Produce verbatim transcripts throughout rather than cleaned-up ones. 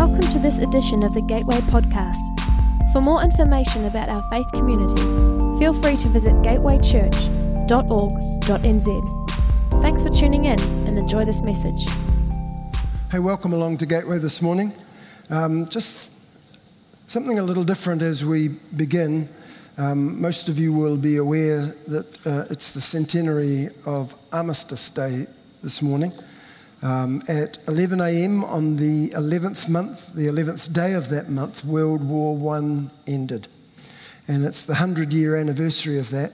Welcome to this edition of the Gateway Podcast. For more information about our faith community, feel free to visit gateway church dot org dot n z. Thanks for tuning in and enjoy this message. Hey, welcome along to Gateway this morning. Um, just something a little different as we begin. Um, most of you will be aware that uh, it's the centenary of Armistice Day this morning. Um, at eleven a.m. on the eleventh month, the eleventh day of that month, World War One ended. And it's the hundred-year anniversary of that.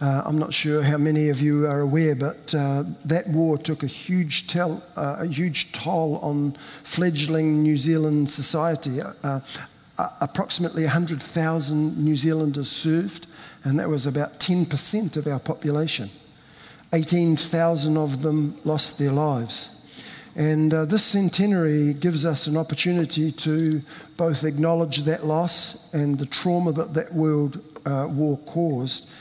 Uh, I'm not sure how many of you are aware, but uh, that war took a huge, tell, uh, a huge toll on fledgling New Zealand society. Uh, uh, approximately one hundred thousand New Zealanders served, and that was about ten percent of our population. eighteen thousand of them lost their lives. And uh, this centenary gives us an opportunity to both acknowledge that loss and the trauma that that world uh, war caused,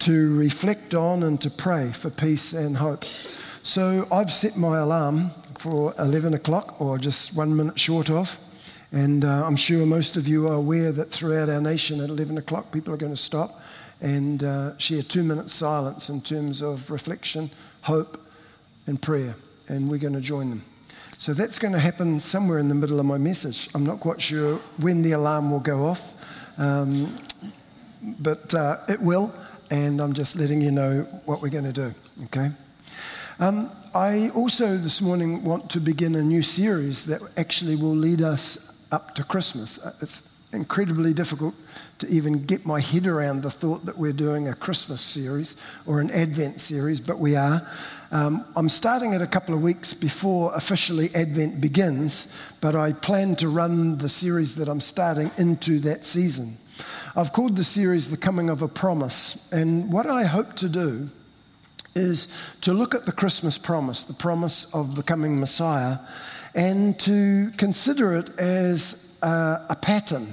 to reflect on and to pray for peace and hope. So I've set my alarm for eleven o'clock, or just one minute short of, and uh, I'm sure most of you are aware that throughout our nation at eleven o'clock people are going to stop and uh, share two minutes silence in terms of reflection, hope and prayer. And we're going to join them. So that's going to happen somewhere in the middle of my message. I'm not quite sure when the alarm will go off, um, but uh, it will, and I'm just letting you know what we're going to do, okay? Um, I also this morning want to begin a new series that actually will lead us up to Christmas. It's incredibly difficult to even get my head around the thought that we're doing a Christmas series or an Advent series, but we are. Um, I'm starting it a couple of weeks before officially Advent begins, but I plan to run the series that I'm starting into that season. I've called the series The Coming of a Promise, and what I hope to do is to look at the Christmas promise, the promise of the coming Messiah, and to consider it as uh, a pattern,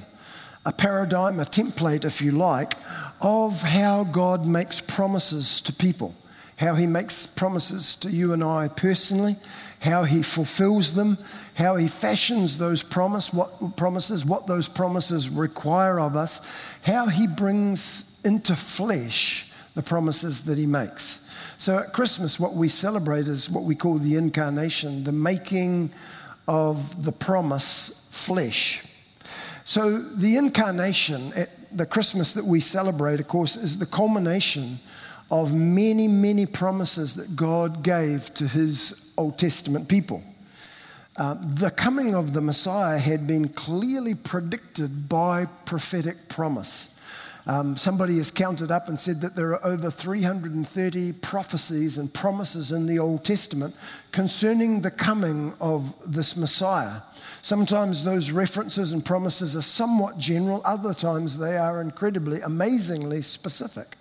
a paradigm, a template, if you like, of how God makes promises to people, how he makes promises to you and I personally, how he fulfills them, how he fashions those promise, what promises, what those promises require of us, how he brings into flesh the promises that he makes. So at Christmas, what we celebrate is what we call the incarnation, the making of the promise flesh. So the incarnation at the Christmas that we celebrate, of course, is the culmination of many, many promises that God gave to his Old Testament people. Uh, the coming of the Messiah had been clearly predicted by prophetic promise. Um, somebody has counted up and said that there are over three hundred thirty prophecies and promises in the Old Testament concerning the coming of this Messiah. Sometimes those references and promises are somewhat general, other times they are incredibly, amazingly specific.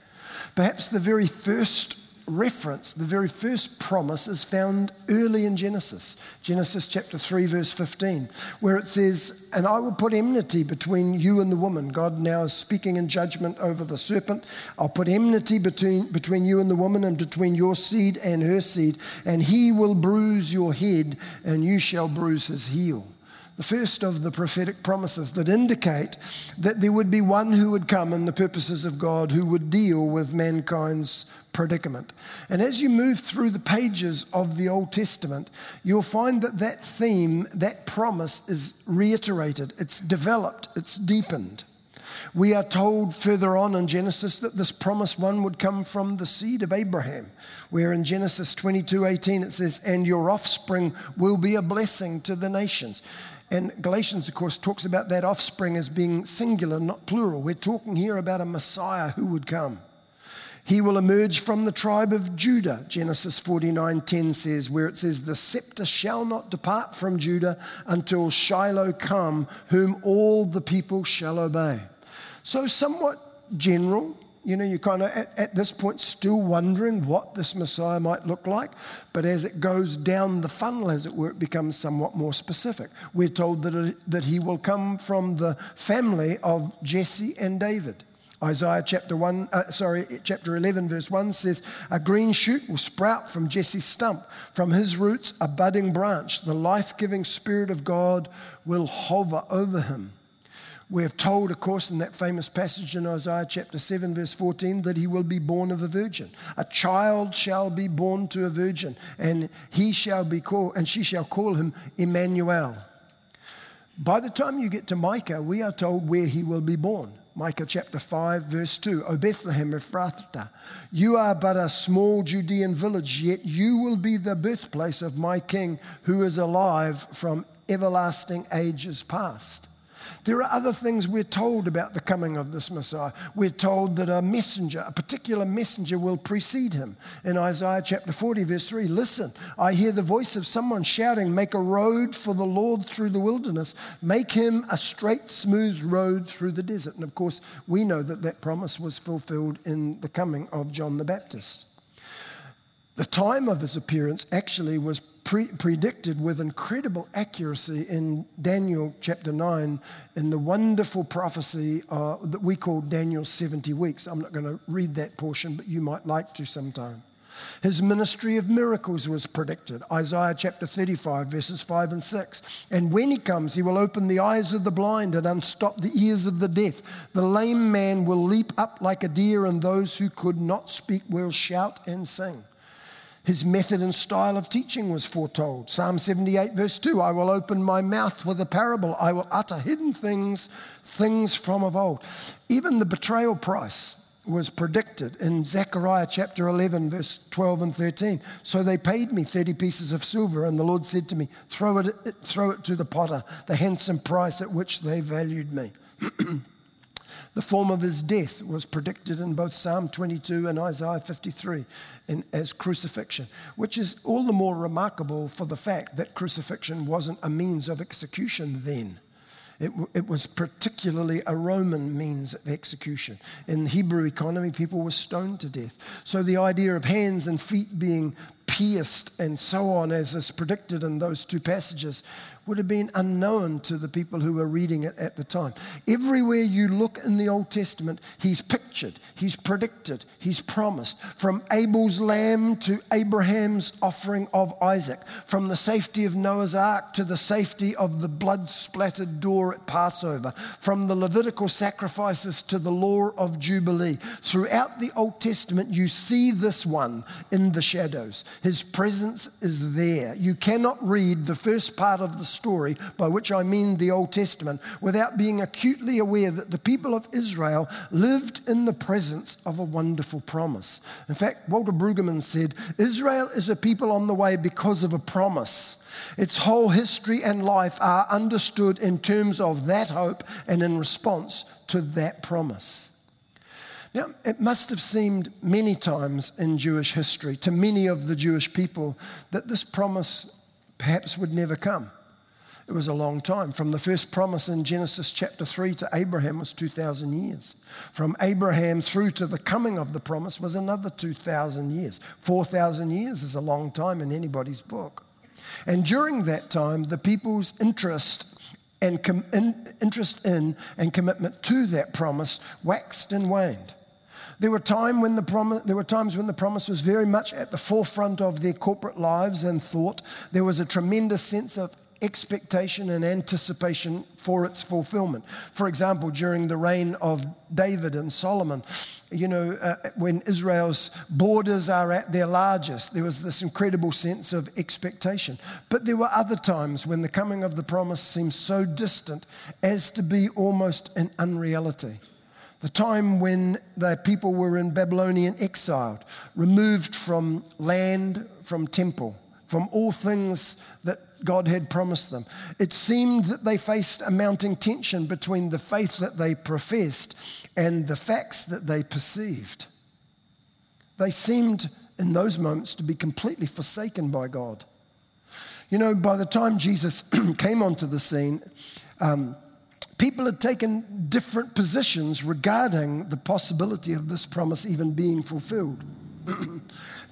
Perhaps the very first reference, the very first promise is found early in Genesis, Genesis chapter three, verse fifteen, where it says, "And I will put enmity between you and the woman." God now is speaking in judgment over the serpent. "I'll put enmity between, between you and the woman, and between your seed and her seed, and he will bruise your head, and you shall bruise his heel." The first of the prophetic promises that indicate that there would be one who would come in the purposes of God who would deal with mankind's predicament. And as you move through the pages of the Old Testament, you'll find that that theme, that promise is reiterated, it's developed, it's deepened. We are told further on in Genesis that this promised one would come from the seed of Abraham, where in Genesis twenty-two eighteen it says, "And your offspring will be a blessing to the nations." And Galatians, of course, talks about that offspring as being singular, not plural. We're talking here about a Messiah who would come. "He will emerge from the tribe of Judah," Genesis forty-nine ten says, where it says, "The scepter shall not depart from Judah until Shiloh come, whom all the people shall obey." So somewhat general, you know, you're kind of at, at this point still wondering what this Messiah might look like, but as it goes down the funnel, as it were, it becomes somewhat more specific. We're told that, that he will come from the family of Jesse and David. Isaiah chapter one, uh, sorry, chapter eleven, verse one says, "A green shoot will sprout from Jesse's stump. From his roots, a budding branch. The life-giving Spirit of God will hover over him." We have told, of course, in that famous passage in Isaiah chapter seven, verse fourteen, that he will be born of a virgin. A child shall be born to a virgin, and he shall be called, and she shall call him Emmanuel. By the time you get to Micah, we are told where he will be born. Micah chapter five, verse two, "O Bethlehem, Ephrathah, you are but a small Judean village, yet you will be the birthplace of my King, who is alive from everlasting ages past." There are other things we're told about the coming of this Messiah. We're told that a messenger, a particular messenger, will precede him. In Isaiah chapter forty, verse three, "Listen, I hear the voice of someone shouting, 'Make a road for the Lord through the wilderness. Make him a straight, smooth road through the desert.'" And of course, we know that that promise was fulfilled in the coming of John the Baptist. The time of his appearance actually was pre- predicted with incredible accuracy in Daniel chapter nine, in the wonderful prophecy uh, that we call Daniel's seventy weeks. I'm not going to read that portion, but you might like to sometime. His ministry of miracles was predicted, Isaiah chapter thirty-five, verses five and six. "And when he comes, he will open the eyes of the blind and unstop the ears of the deaf. The lame man will leap up like a deer, and those who could not speak will shout and sing." His method and style of teaching was foretold. Psalm seventy-eight, verse two, "I will open my mouth with a parable. I will utter hidden things, things from of old." Even the betrayal price was predicted in Zechariah chapter eleven, verse twelve and thirteen. "So they paid me thirty pieces of silver, and the Lord said to me, 'Throw it, throw it to the potter, the handsome price at which they valued me.'" The form of his death was predicted in both Psalm twenty-two and Isaiah fifty-three in, as crucifixion, which is all the more remarkable for the fact that crucifixion wasn't a means of execution then. It, it was particularly a Roman means of execution. In the Hebrew economy, people were stoned to death. So the idea of hands and feet being pierced and so on, as is predicted in those two passages, would have been unknown to the people who were reading it at the time. Everywhere you look in the Old Testament, he's pictured, he's predicted, he's promised. From Abel's lamb to Abraham's offering of Isaac, from the safety of Noah's ark to the safety of the blood-splattered door at Passover, from the Levitical sacrifices to the law of Jubilee. Throughout the Old Testament, you see this one in the shadows. His presence is there. You cannot read the first part of the story, by which I mean the Old Testament, without being acutely aware that the people of Israel lived in the presence of a wonderful promise. In fact, Walter Brueggemann said, "Israel is a people on the way because of a promise. Its whole history and life are understood in terms of that hope and in response to that promise." Now, it must have seemed many times in Jewish history to many of the Jewish people that this promise perhaps would never come. It was a long time. From the first promise in Genesis chapter three to Abraham was two thousand years. From Abraham through to the coming of the promise was another two thousand years. four thousand years is a long time in anybody's book. And during that time, the people's interest and com- in, interest in and commitment to that promise waxed and waned. There were, time when the prom- there were times when the promise was very much at the forefront of their corporate lives and thought. There was a tremendous sense of expectation and anticipation for its fulfillment. For example, during the reign of David and Solomon, you know, uh, when Israel's borders are at their largest, there was this incredible sense of expectation. But there were other times when the coming of the promise seemed so distant as to be almost an unreality. The time when the people were in Babylonian exile, removed from land, from temple, from all things that God had promised them. It seemed that they faced a mounting tension between the faith that they professed and the facts that they perceived. They seemed, in those moments, to be completely forsaken by God. You know, by the time Jesus came onto the scene, um, people had taken different positions regarding the possibility of this promise even being fulfilled.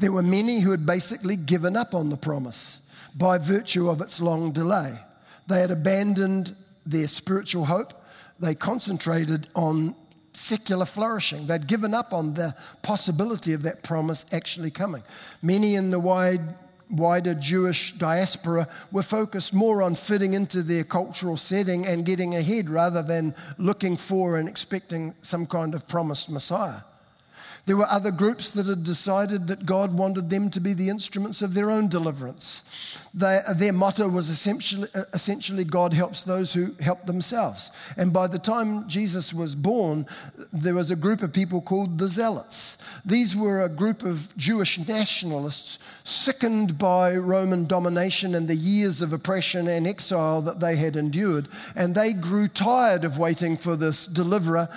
There were many who had basically given up on the promise by virtue of its long delay. They had abandoned their spiritual hope. They concentrated on secular flourishing. They'd given up on the possibility of that promise actually coming. Many in the wide, wider Jewish diaspora were focused more on fitting into their cultural setting and getting ahead rather than looking for and expecting some kind of promised Messiah. There were other groups that had decided that God wanted them to be the instruments of their own deliverance. They, their motto was essentially, essentially, God helps those who help themselves. And by the time Jesus was born, there was a group of people called the Zealots. These were a group of Jewish nationalists sickened by Roman domination and the years of oppression and exile that they had endured. And they grew tired of waiting for this deliverer.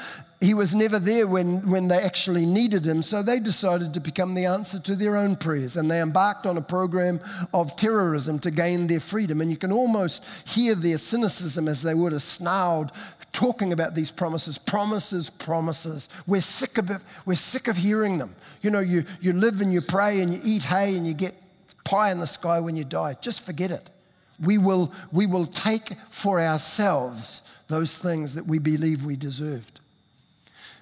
He was never there when, when they actually needed him, so they decided to become the answer to their own prayers, and they embarked on a program of terrorism to gain their freedom. And you can almost hear their cynicism as they would have snarled, talking about these promises, promises, promises. We're sick of it. We're sick of hearing them. You know, you, you live and you pray and you eat hay and you get pie in the sky when you die. Just forget it. We will, we will take for ourselves those things that we believe we deserved.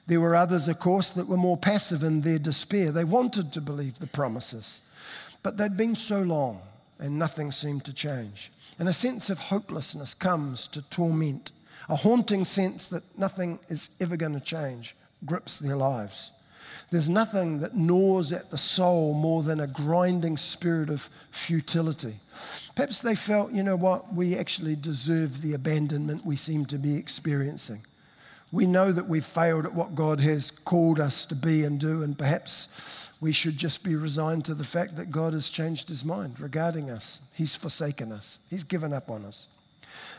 There were others, of course, that were more passive in their despair. They wanted to believe the promises, but they'd been so long and nothing seemed to change. And a sense of hopelessness comes to torment. A haunting sense that nothing is ever going to change grips their lives. There's nothing that gnaws at the soul more than a grinding spirit of futility. Perhaps they felt, you know what, we actually deserve the abandonment we seem to be experiencing. We know that we've failed at what God has called us to be and do, and perhaps we should just be resigned to the fact that God has changed his mind regarding us. He's forsaken us. He's given up on us.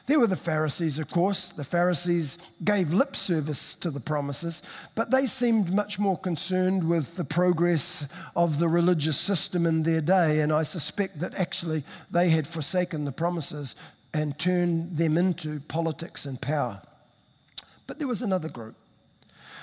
There were the Pharisees, of course. The Pharisees gave lip service to the promises, but they seemed much more concerned with the progress of the religious system in their day, and I suspect that actually they had forsaken the promises and turned them into politics and power. But there was another group,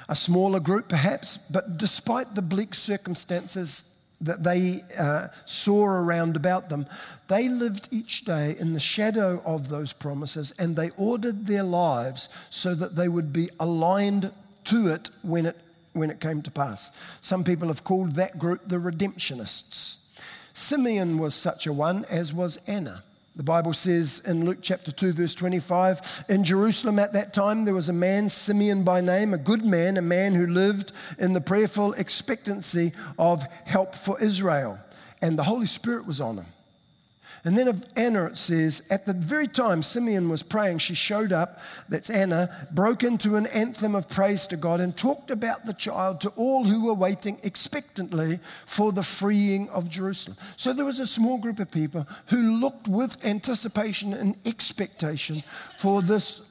a smaller group perhaps, but despite the bleak circumstances that they uh, saw around about them, they lived each day in the shadow of those promises, and they ordered their lives so that they would be aligned to it when it, when it came to pass. Some people have called that group the Redemptionists. Simeon was such a one, as was Anna. The Bible says in Luke chapter two, verse twenty-five, in Jerusalem at that time there was a man, Simeon by name, a good man, a man who lived in the prayerful expectancy of help for Israel. And the Holy Spirit was on him. And then of Anna it says, at the very time Simeon was praying, she showed up, that's Anna, broke into an anthem of praise to God and talked about the child to all who were waiting expectantly for the freeing of Jerusalem. So there was a small group of people who looked with anticipation and expectation for this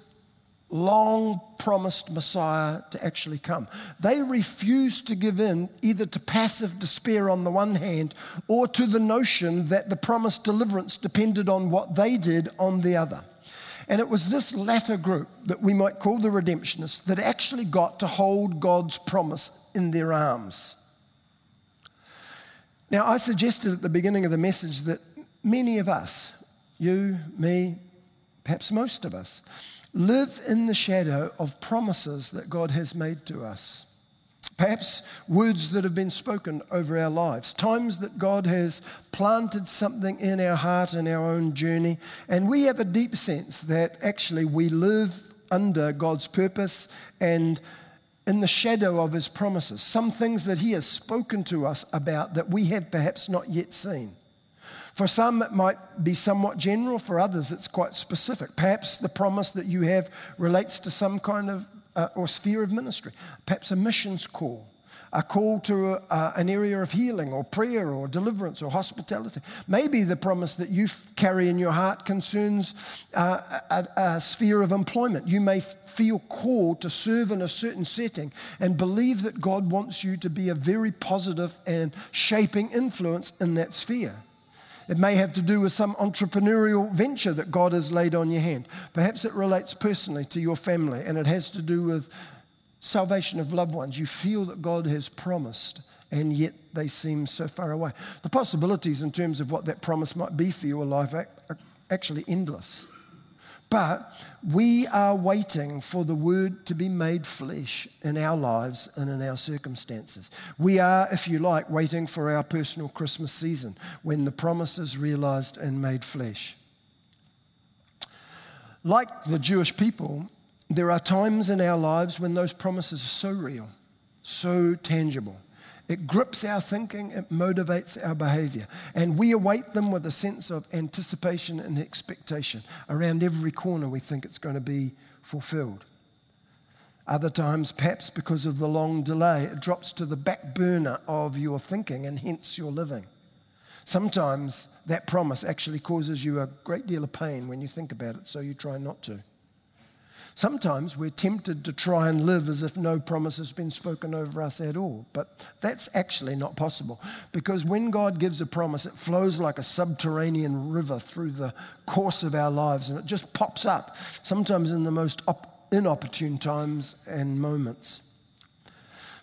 long-promised Messiah to actually come. They refused to give in either to passive despair on the one hand or to the notion that the promised deliverance depended on what they did on the other. And it was this latter group that we might call the Redemptionists that actually got to hold God's promise in their arms. Now, I suggested at the beginning of the message that many of us, you, me, perhaps most of us, live in the shadow of promises that God has made to us. Perhaps words that have been spoken over our lives, times that God has planted something in our heart and our own journey, and we have a deep sense that actually we live under God's purpose and in the shadow of his promises, some things that he has spoken to us about that we have perhaps not yet seen. For some, it might be somewhat general. For others, it's quite specific. Perhaps the promise that you have relates to some kind of uh, or sphere of ministry. Perhaps a missions call, a call to a, uh, an area of healing or prayer or deliverance or hospitality. Maybe the promise that you carry in your heart concerns uh, a, a sphere of employment. You may feel called to serve in a certain setting and believe that God wants you to be a very positive and shaping influence in that sphere. It may have to do with some entrepreneurial venture that God has laid on your hand. Perhaps it relates personally to your family, and it has to do with salvation of loved ones. You feel that God has promised, and yet they seem so far away. The possibilities in terms of what that promise might be for your life are actually endless. But we are waiting for the word to be made flesh in our lives and in our circumstances. We are, if you like, waiting for our personal Christmas season when the promise is realized and made flesh. Like the Jewish people, there are times in our lives when those promises are so real, so tangible. It grips our thinking, it motivates our behavior, and we await them with a sense of anticipation and expectation. Around every corner we think it's going to be fulfilled. Other times, perhaps because of the long delay, it drops to the back burner of your thinking and hence your living. Sometimes that promise actually causes you a great deal of pain when you think about it, so you try not to. Sometimes we're tempted to try and live as if no promise has been spoken over us at all, but that's actually not possible, because when God gives a promise, it flows like a subterranean river through the course of our lives, and it just pops up, sometimes in the most op- inopportune times and moments.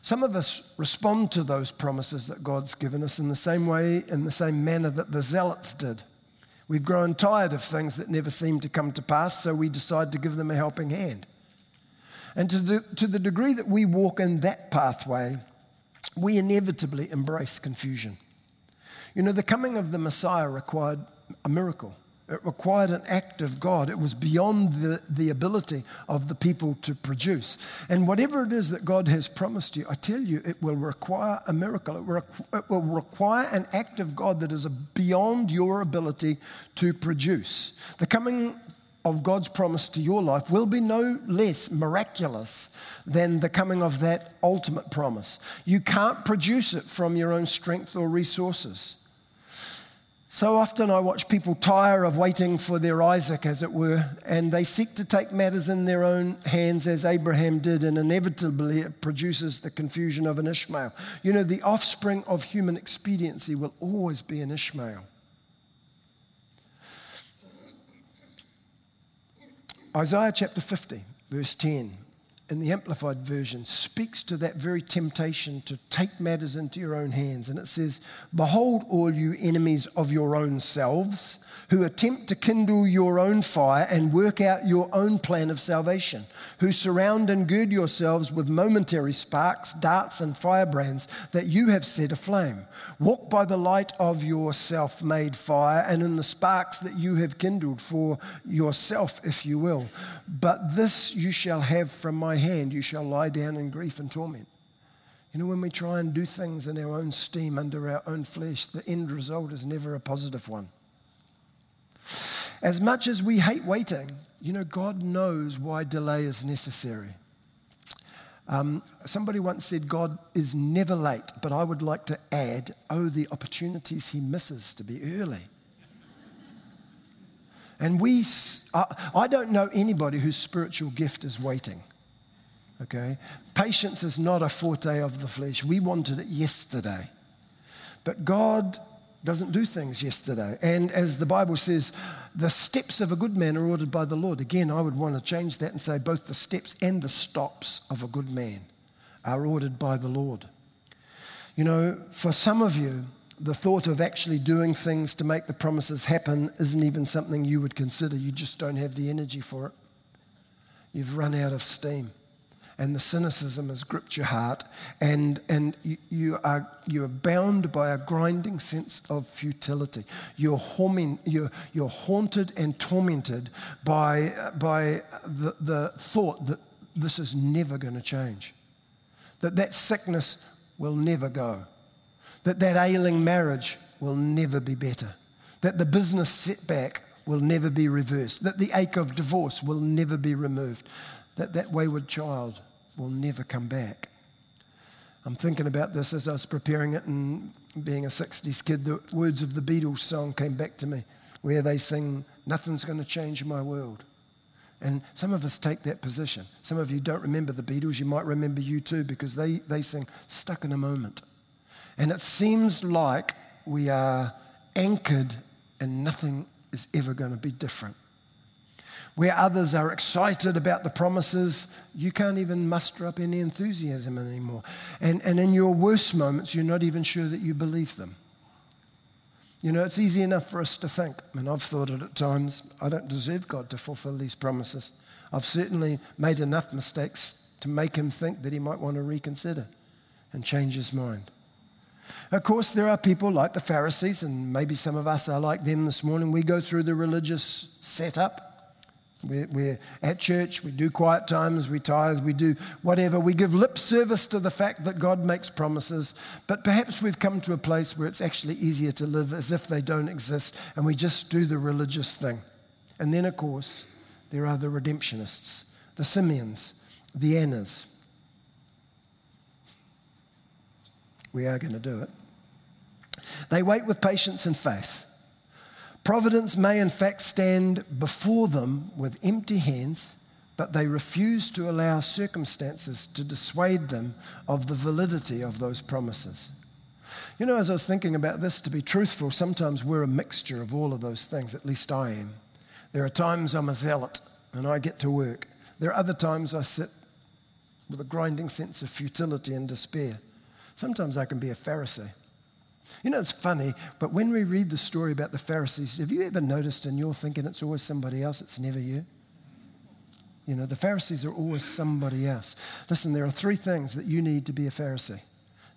Some of us respond to those promises that God's given us in the same way, in the same manner that the Zealots did. We've grown tired of things that never seem to come to pass, so we decide to give them a helping hand. And to the, to the degree that we walk in that pathway, we inevitably embrace confusion. You know, the coming of the Messiah required a miracle. It required an act of God. It was beyond the, the ability of the people to produce. And whatever it is that God has promised you, I tell you, it will require a miracle. It will, it will require an act of God that is beyond your ability to produce. The coming of God's promise to your life will be no less miraculous than the coming of that ultimate promise. You can't produce it from your own strength or resources. So often I watch people tire of waiting for their Isaac, as it were, and they seek to take matters in their own hands as Abraham did, and inevitably it produces the confusion of an Ishmael. You know, the offspring of human expediency will always be an Ishmael. Isaiah chapter fifty, verse ten, in the Amplified Version, speaks to that very temptation to take matters into your own hands. And it says, "Behold, all you enemies of your own selves, who attempt to kindle your own fire and work out your own plan of salvation, who surround and gird yourselves with momentary sparks, darts, and firebrands that you have set aflame. Walk by the light of your self-made fire and in the sparks that you have kindled for yourself, if you will. But this you shall have from my hand, you shall lie down in grief and torment." You know, when we try and do things in our own steam, under our own flesh, the end result is never a positive one. As much as we hate waiting, you know, God knows why delay is necessary. Um, somebody once said, God is never late, but I would like to add, oh, the opportunities he misses to be early. And we, I, I don't know anybody whose spiritual gift is waiting, okay? Patience is not a forte of the flesh. We wanted it yesterday. But God doesn't do things yesterday. And as the Bible says, the steps of a good man are ordered by the Lord. Again, I would want to change that and say both the steps and the stops of a good man are ordered by the Lord. You know, for some of you, the thought of actually doing things to make the promises happen isn't even something you would consider. You just don't have the energy for it. You've run out of steam. And the cynicism has gripped your heart, and and you, you are you are bound by a grinding sense of futility. You're haunted, you're, you're haunted and tormented by by the, the thought that this is never going to change, that that sickness will never go, that that ailing marriage will never be better, that the business setback will never be reversed, that the ache of divorce will never be removed, that that wayward child will never come back. I'm thinking about this as I was preparing it, and being a sixties kid, the words of the Beatles song came back to me, where they sing, "Nothing's going to change my world." And some of us take that position. Some of you don't remember the Beatles. You might remember U two, because they, they sing, "Stuck in a Moment." And it seems like we are anchored and nothing is ever going to be different. Where others are excited about the promises, you can't even muster up any enthusiasm anymore. And, and in your worst moments, you're not even sure that you believe them. You know, it's easy enough for us to think. I mean, I've thought it at times. I don't deserve God to fulfill these promises. I've certainly made enough mistakes to make him think that he might want to reconsider and change his mind. Of course, there are people like the Pharisees, and maybe some of us are like them this morning. We go through the religious setup. We're, we're at church, we do quiet times, we tithe, we do whatever. We give lip service to the fact that God makes promises, but perhaps we've come to a place where it's actually easier to live as if they don't exist, and we just do the religious thing. And then, of course, there are the Redemptionists, the Simeons, the Annas. We are going to do it. They wait with patience and faith. Providence may in fact stand before them with empty hands, but they refuse to allow circumstances to dissuade them of the validity of those promises. You know, as I was thinking about this, to be truthful, sometimes we're a mixture of all of those things, at least I am. There are times I'm a zealot and I get to work. There are other times I sit with a grinding sense of futility and despair. Sometimes I can be a Pharisee. You know, it's funny, but when we read the story about the Pharisees, have you ever noticed in your thinking it's always somebody else, it's never you? You know, the Pharisees are always somebody else. Listen, there are three things that you need to be a Pharisee.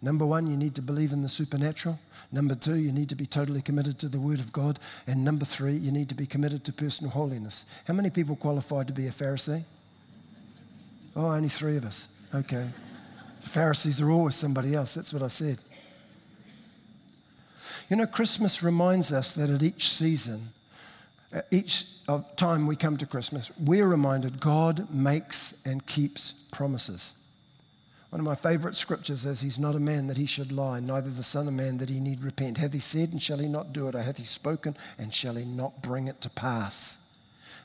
Number one, you need to believe in the supernatural. Number two, you need to be totally committed to the Word of God. And number three, you need to be committed to personal holiness. How many people qualified to be a Pharisee? Oh, only three of us. Okay. The Pharisees are always somebody else. That's what I said. You know, Christmas reminds us that at each season, at each time we come to Christmas, we're reminded God makes and keeps promises. One of my favorite scriptures is, he's not a man that he should lie, neither the son of man that he need repent. Hath he said, and shall he not do it? Or hath he spoken, and shall he not bring it to pass?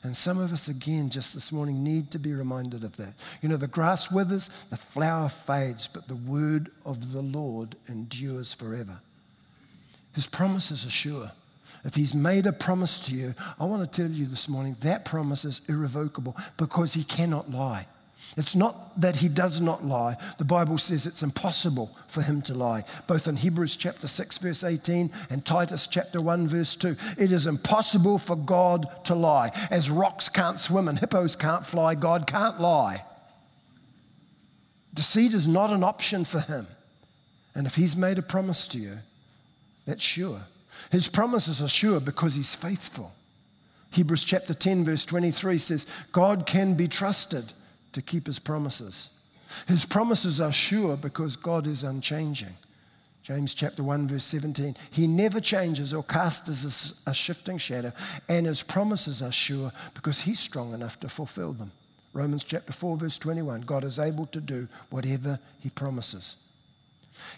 And some of us, again, just this morning, need to be reminded of that. You know, the grass withers, the flower fades, but the word of the Lord endures forever. His promises are sure. If he's made a promise to you, I want to tell you this morning, that promise is irrevocable because he cannot lie. It's not that he does not lie. The Bible says it's impossible for him to lie, both in Hebrews chapter six, verse eighteen, and Titus chapter one, verse two. It is impossible for God to lie. As rocks can't swim and hippos can't fly, God can't lie. Deceit is not an option for him. And if he's made a promise to you, that's sure. His promises are sure because he's faithful. Hebrews chapter ten, verse twenty-three says, God can be trusted to keep his promises. His promises are sure because God is unchanging. James chapter one, verse seventeen, he never changes or casts a shifting shadow, and his promises are sure because he's strong enough to fulfill them. Romans chapter four, verse twenty-one, God is able to do whatever he promises.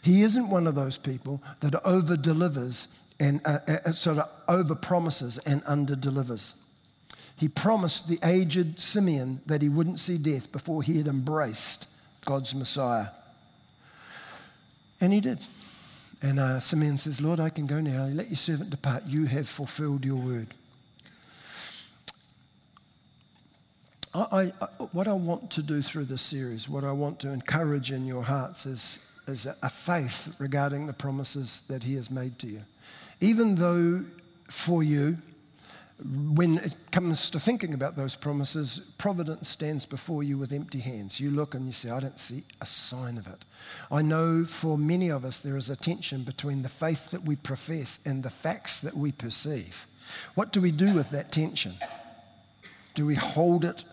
He isn't one of those people that over-delivers and uh, uh, sort of over-promises and under-delivers. He promised the aged Simeon that he wouldn't see death before he had embraced God's Messiah. And he did. And uh, Simeon says, Lord, I can go now. Let your servant depart. You have fulfilled your word. I, I, what I want to do through this series, what I want to encourage in your hearts is is a faith regarding the promises that he has made to you. Even though for you, when it comes to thinking about those promises, providence stands before you with empty hands. You look and you say, I don't see a sign of it. I know for many of us there is a tension between the faith that we profess and the facts that we perceive. What do we do with that tension? Do we hold it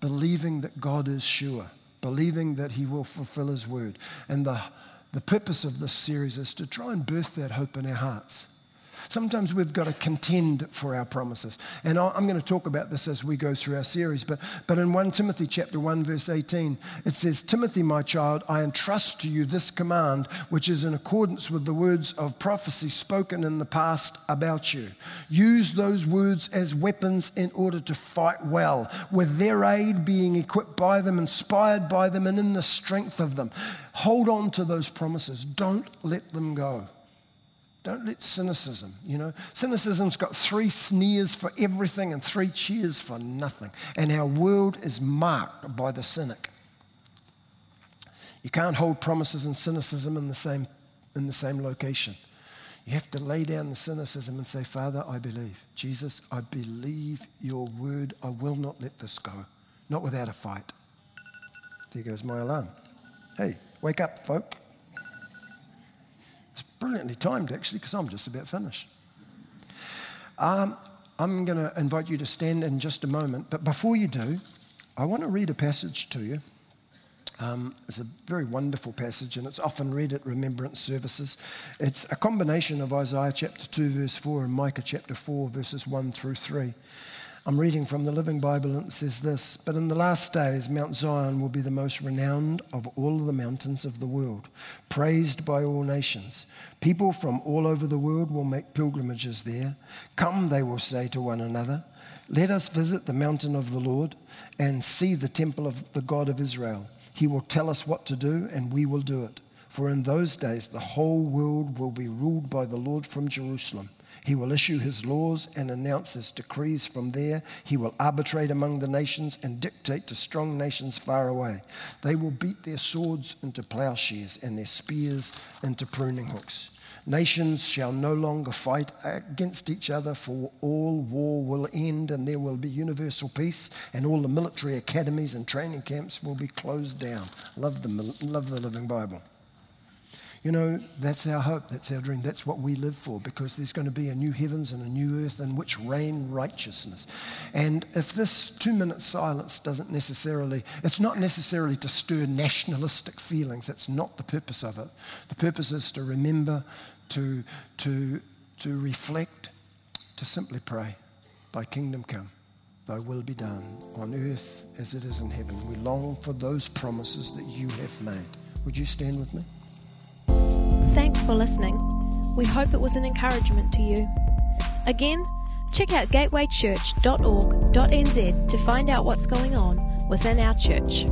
believing that God is sure, believing that he will fulfill his word? And the the purpose of this series is to try and birth that hope in our hearts. Sometimes we've got to contend for our promises. And I'm going to talk about this as we go through our series. But, but in First Timothy chapter one, verse eighteen, it says, Timothy, my child, I entrust to you this command, which is in accordance with the words of prophecy spoken in the past about you. Use those words as weapons in order to fight well, with their aid being equipped by them, inspired by them, and in the strength of them. Hold on to those promises. Don't let them go. Don't let cynicism, you know. Cynicism's got three sneers for everything and three cheers for nothing. And our world is marked by the cynic. You can't hold promises and cynicism in the same in the same location. You have to lay down the cynicism and say, Father, I believe. Jesus, I believe your word. I will not let this go. Not without a fight. There goes my alarm. Hey, wake up, folk. It's brilliantly timed, actually, because I'm just about finished. Um, I'm going to invite you to stand in just a moment. But before you do, I want to read a passage to you. Um, it's a very wonderful passage, and it's often read at remembrance services. It's a combination of Isaiah chapter two, verse four, and Micah chapter four, verses one through three. I'm reading from the Living Bible, and it says this: But in the last days, Mount Zion will be the most renowned of all the mountains of the world, praised by all nations. People from all over the world will make pilgrimages there. Come, they will say to one another, let us visit the mountain of the Lord and see the temple of the God of Israel. He will tell us what to do, and we will do it. For in those days the whole world will be ruled by the Lord from Jerusalem. He will issue his laws and announce his decrees from there. He will arbitrate among the nations and dictate to strong nations far away. They will beat their swords into plowshares and their spears into pruning hooks. Nations shall no longer fight against each other, for all war will end and there will be universal peace, and all the military academies and training camps will be closed down. Love the, love the Living Bible. You know, that's our hope, that's our dream, that's what we live for, because there's going to be a new heavens and a new earth in which reign righteousness. And if this two-minute silence doesn't necessarily, it's not necessarily to stir nationalistic feelings, that's not the purpose of it. The purpose is to remember, to, to, to reflect, to simply pray, thy kingdom come, thy will be done, on earth as it is in heaven. We long for those promises that you have made. Would you stand with me? Thanks for listening. We hope it was an encouragement to you. Again, check out gateway church dot org dot n z to find out what's going on within our church.